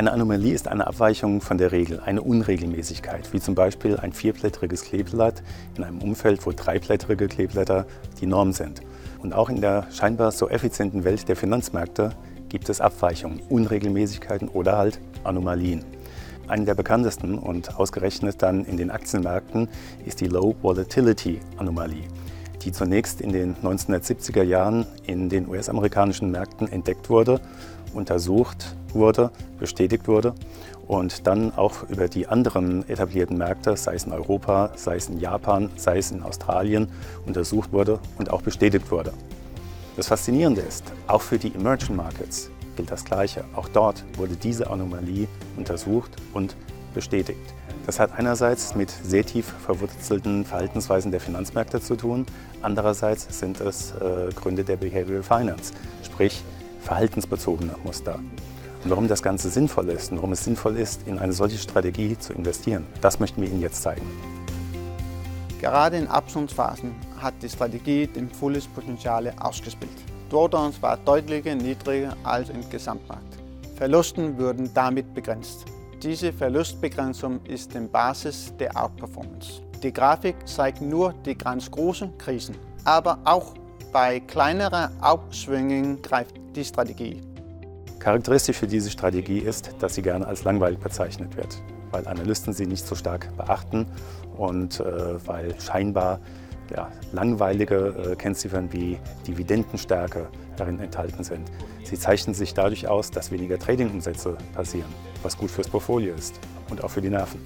Eine Anomalie ist eine Abweichung von der Regel, eine Unregelmäßigkeit, wie zum Beispiel ein vierblättriges Kleeblatt in einem Umfeld, wo dreiblättrige Kleeblätter die Norm sind. Und auch in der scheinbar so effizienten Welt der Finanzmärkte gibt es Abweichungen, Unregelmäßigkeiten oder halt Anomalien. Eine der bekanntesten und ausgerechnet dann in den Aktienmärkten ist die Low Volatility Anomalie, die zunächst in den 1970er Jahren in den US-amerikanischen Märkten entdeckt wurde, untersucht wurde, bestätigt wurde und dann auch über die anderen etablierten Märkte, sei es in Europa, sei es in Japan, sei es in Australien, untersucht wurde und auch bestätigt wurde. Das Faszinierende ist, auch für die Emerging Markets gilt das Gleiche. Auch dort wurde diese Anomalie untersucht und bestätigt. Das hat einerseits mit sehr tief verwurzelten Verhaltensweisen der Finanzmärkte zu tun, andererseits sind es Gründe der Behavioral Finance, sprich verhaltensbezogene Muster. Und warum das Ganze sinnvoll ist und warum es sinnvoll ist, in eine solche Strategie zu investieren, das möchten wir Ihnen jetzt zeigen. Gerade in Abschwungsphasen hat die Strategie den volles Potenzial ausgespielt. Drawdowns waren deutlich niedriger als im Gesamtmarkt. Verlusten wurden damit begrenzt. Diese Verlustbegrenzung ist die Basis der Outperformance. Die Grafik zeigt nur die ganz großen Krisen, aber auch bei kleineren Aufschwüngen greift die Strategie. Charakteristisch für diese Strategie ist, dass sie gerne als langweilig bezeichnet wird, weil Analysten sie nicht so stark beachten und weil scheinbar langweilige Kennziffern wie Dividendenstärke darin enthalten sind. Sie zeichnen sich dadurch aus, dass weniger Trading-Umsätze passieren, was gut fürs Portfolio ist und auch für die Nerven.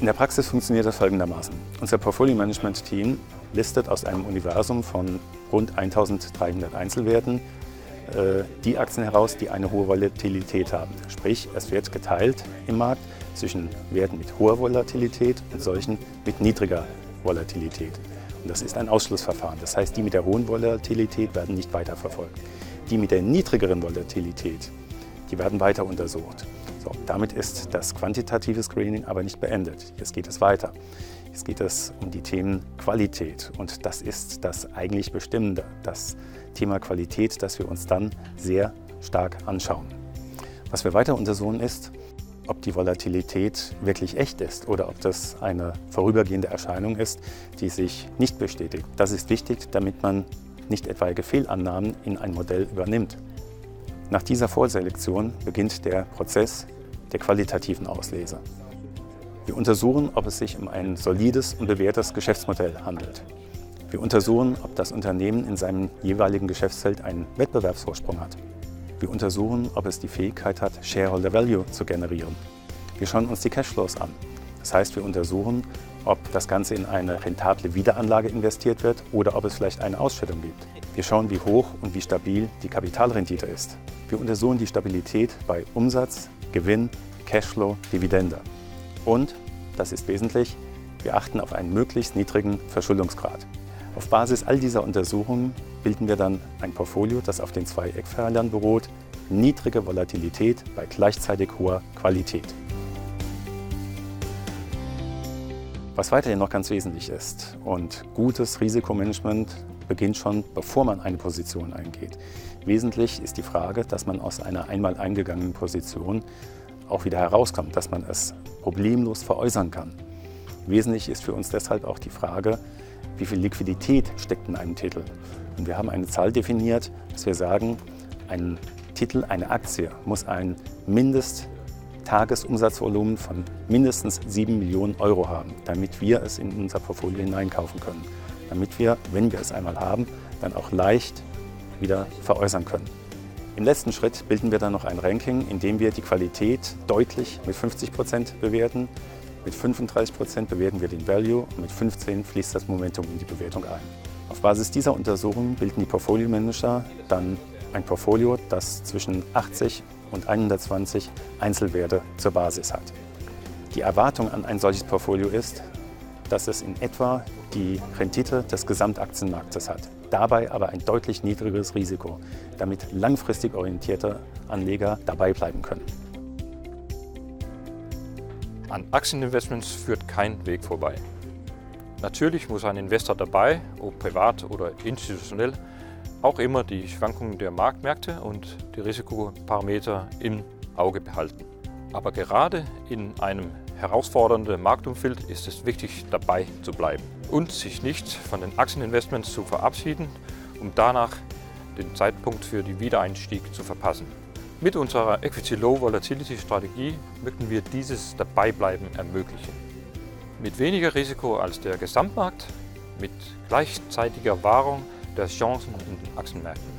In der Praxis funktioniert das folgendermaßen. Unser Portfolio-Management-Team listet aus einem Universum von rund 1300 Einzelwerten die Aktien heraus, die eine hohe Volatilität haben. Sprich, es wird geteilt im Markt zwischen Werten mit hoher Volatilität und solchen mit niedriger Volatilität. Und das ist ein Ausschlussverfahren. Das heißt, die mit der hohen Volatilität werden nicht weiterverfolgt. Die mit der niedrigeren Volatilität, die werden weiter untersucht. So, damit ist das quantitative Screening aber nicht beendet. Jetzt geht es weiter. Jetzt geht es um die Themen Qualität. Und das ist das eigentlich Bestimmende, das Thema Qualität, das wir uns dann sehr stark anschauen. Was wir weiter untersuchen ist, ob die Volatilität wirklich echt ist oder ob das eine vorübergehende Erscheinung ist, die sich nicht bestätigt. Das ist wichtig, damit man nicht etwaige Fehlannahmen in ein Modell übernimmt. Nach dieser Vorselektion beginnt der Prozess der qualitativen Auslese. Wir untersuchen, ob es sich um ein solides und bewährtes Geschäftsmodell handelt. Wir untersuchen, ob das Unternehmen in seinem jeweiligen Geschäftsfeld einen Wettbewerbsvorsprung hat. Wir untersuchen, ob es die Fähigkeit hat, Shareholder Value zu generieren. Wir schauen uns die Cashflows an. Das heißt, wir untersuchen, ob das Ganze in eine rentable Wiederanlage investiert wird oder ob es vielleicht eine Ausschüttung gibt. Wir schauen, wie hoch und wie stabil die Kapitalrendite ist. Wir untersuchen die Stabilität bei Umsatz, Gewinn, Cashflow, Dividende. Und, das ist wesentlich, wir achten auf einen möglichst niedrigen Verschuldungsgrad. Auf Basis all dieser Untersuchungen bilden wir dann ein Portfolio, das auf den zwei Eckpfeilern beruht: niedrige Volatilität bei gleichzeitig hoher Qualität. Was weiterhin noch ganz wesentlich ist, und gutes Risikomanagement beginnt schon, bevor man eine Position eingeht. Wesentlich ist die Frage, dass man aus einer einmal eingegangenen Position auch wieder herauskommt, dass man es problemlos veräußern kann. Wesentlich ist für uns deshalb auch die Frage, wie viel Liquidität steckt in einem Titel. Und wir haben eine Zahl definiert, dass wir sagen, ein Titel, eine Aktie muss ein Mindesttagesumsatzvolumen von mindestens 7 Millionen Euro haben, damit wir es in unser Portfolio hineinkaufen können. Damit wir, wenn wir es einmal haben, dann auch leicht wieder veräußern können. Im letzten Schritt bilden wir dann noch ein Ranking, in dem wir die Qualität deutlich mit 50% bewerten. Mit 35% bewerten wir den Value und mit 15% fließt das Momentum in die Bewertung ein. Auf Basis dieser Untersuchungen bilden die Portfolio-Manager dann ein Portfolio, das zwischen 80 und 120 Einzelwerte zur Basis hat. Die Erwartung an ein solches Portfolio ist, dass es in etwa die Rendite des Gesamtaktienmarktes hat. Dabei aber ein deutlich niedrigeres Risiko, damit langfristig orientierte Anleger dabei bleiben können. An Aktieninvestments führt kein Weg vorbei. Natürlich muss ein Investor dabei, ob privat oder institutionell, auch immer die Schwankungen der Marktmärkte und die Risikoparameter im Auge behalten. Aber gerade in einem herausfordernden Marktumfeld ist es wichtig, dabei zu bleiben und sich nicht von den Aktieninvestments zu verabschieden, um danach den Zeitpunkt für den Wiedereinstieg zu verpassen. Mit unserer Equity Low Volatility Strategie möchten wir dieses Dabeibleiben ermöglichen. Mit weniger Risiko als der Gesamtmarkt, mit gleichzeitiger Wahrung der Chancen in den Aktienmärkten.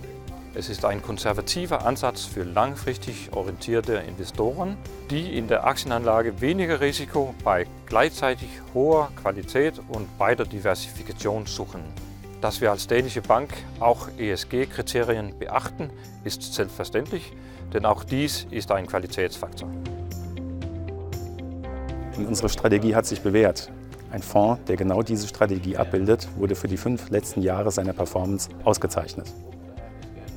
Es ist ein konservativer Ansatz für langfristig orientierte Investoren, die in der Aktienanlage weniger Risiko bei gleichzeitig hoher Qualität und breiter Diversifikation suchen. Dass wir als dänische Bank auch ESG-Kriterien beachten, ist selbstverständlich, denn auch dies ist ein Qualitätsfaktor. Und unsere Strategie hat sich bewährt. Ein Fonds, der genau diese Strategie abbildet, wurde für die 5 letzten Jahre seiner Performance ausgezeichnet.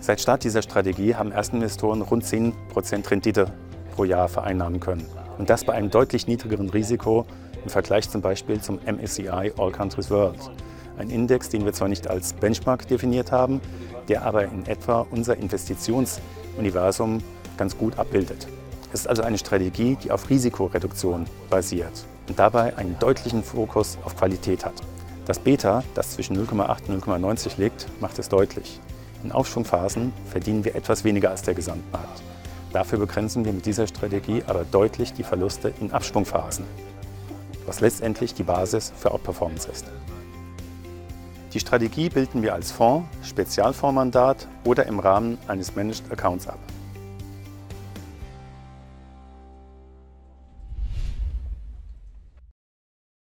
Seit Start dieser Strategie haben Erstinvestoren rund 10% Rendite pro Jahr vereinnahmen können. Und das bei einem deutlich niedrigeren Risiko im Vergleich zum Beispiel zum MSCI All Countries World. Ein Index, den wir zwar nicht als Benchmark definiert haben, der aber in etwa unser Investitionsuniversum ganz gut abbildet. Es ist also eine Strategie, die auf Risikoreduktion basiert und dabei einen deutlichen Fokus auf Qualität hat. Das Beta, das zwischen 0,8 und 0,90 liegt, macht es deutlich. In Aufschwungphasen verdienen wir etwas weniger als der Gesamtmarkt. Dafür begrenzen wir mit dieser Strategie aber deutlich die Verluste in Abschwungphasen, was letztendlich die Basis für Outperformance ist. Die Strategie bilden wir als Fonds, Spezialfondsmandat oder im Rahmen eines Managed Accounts ab.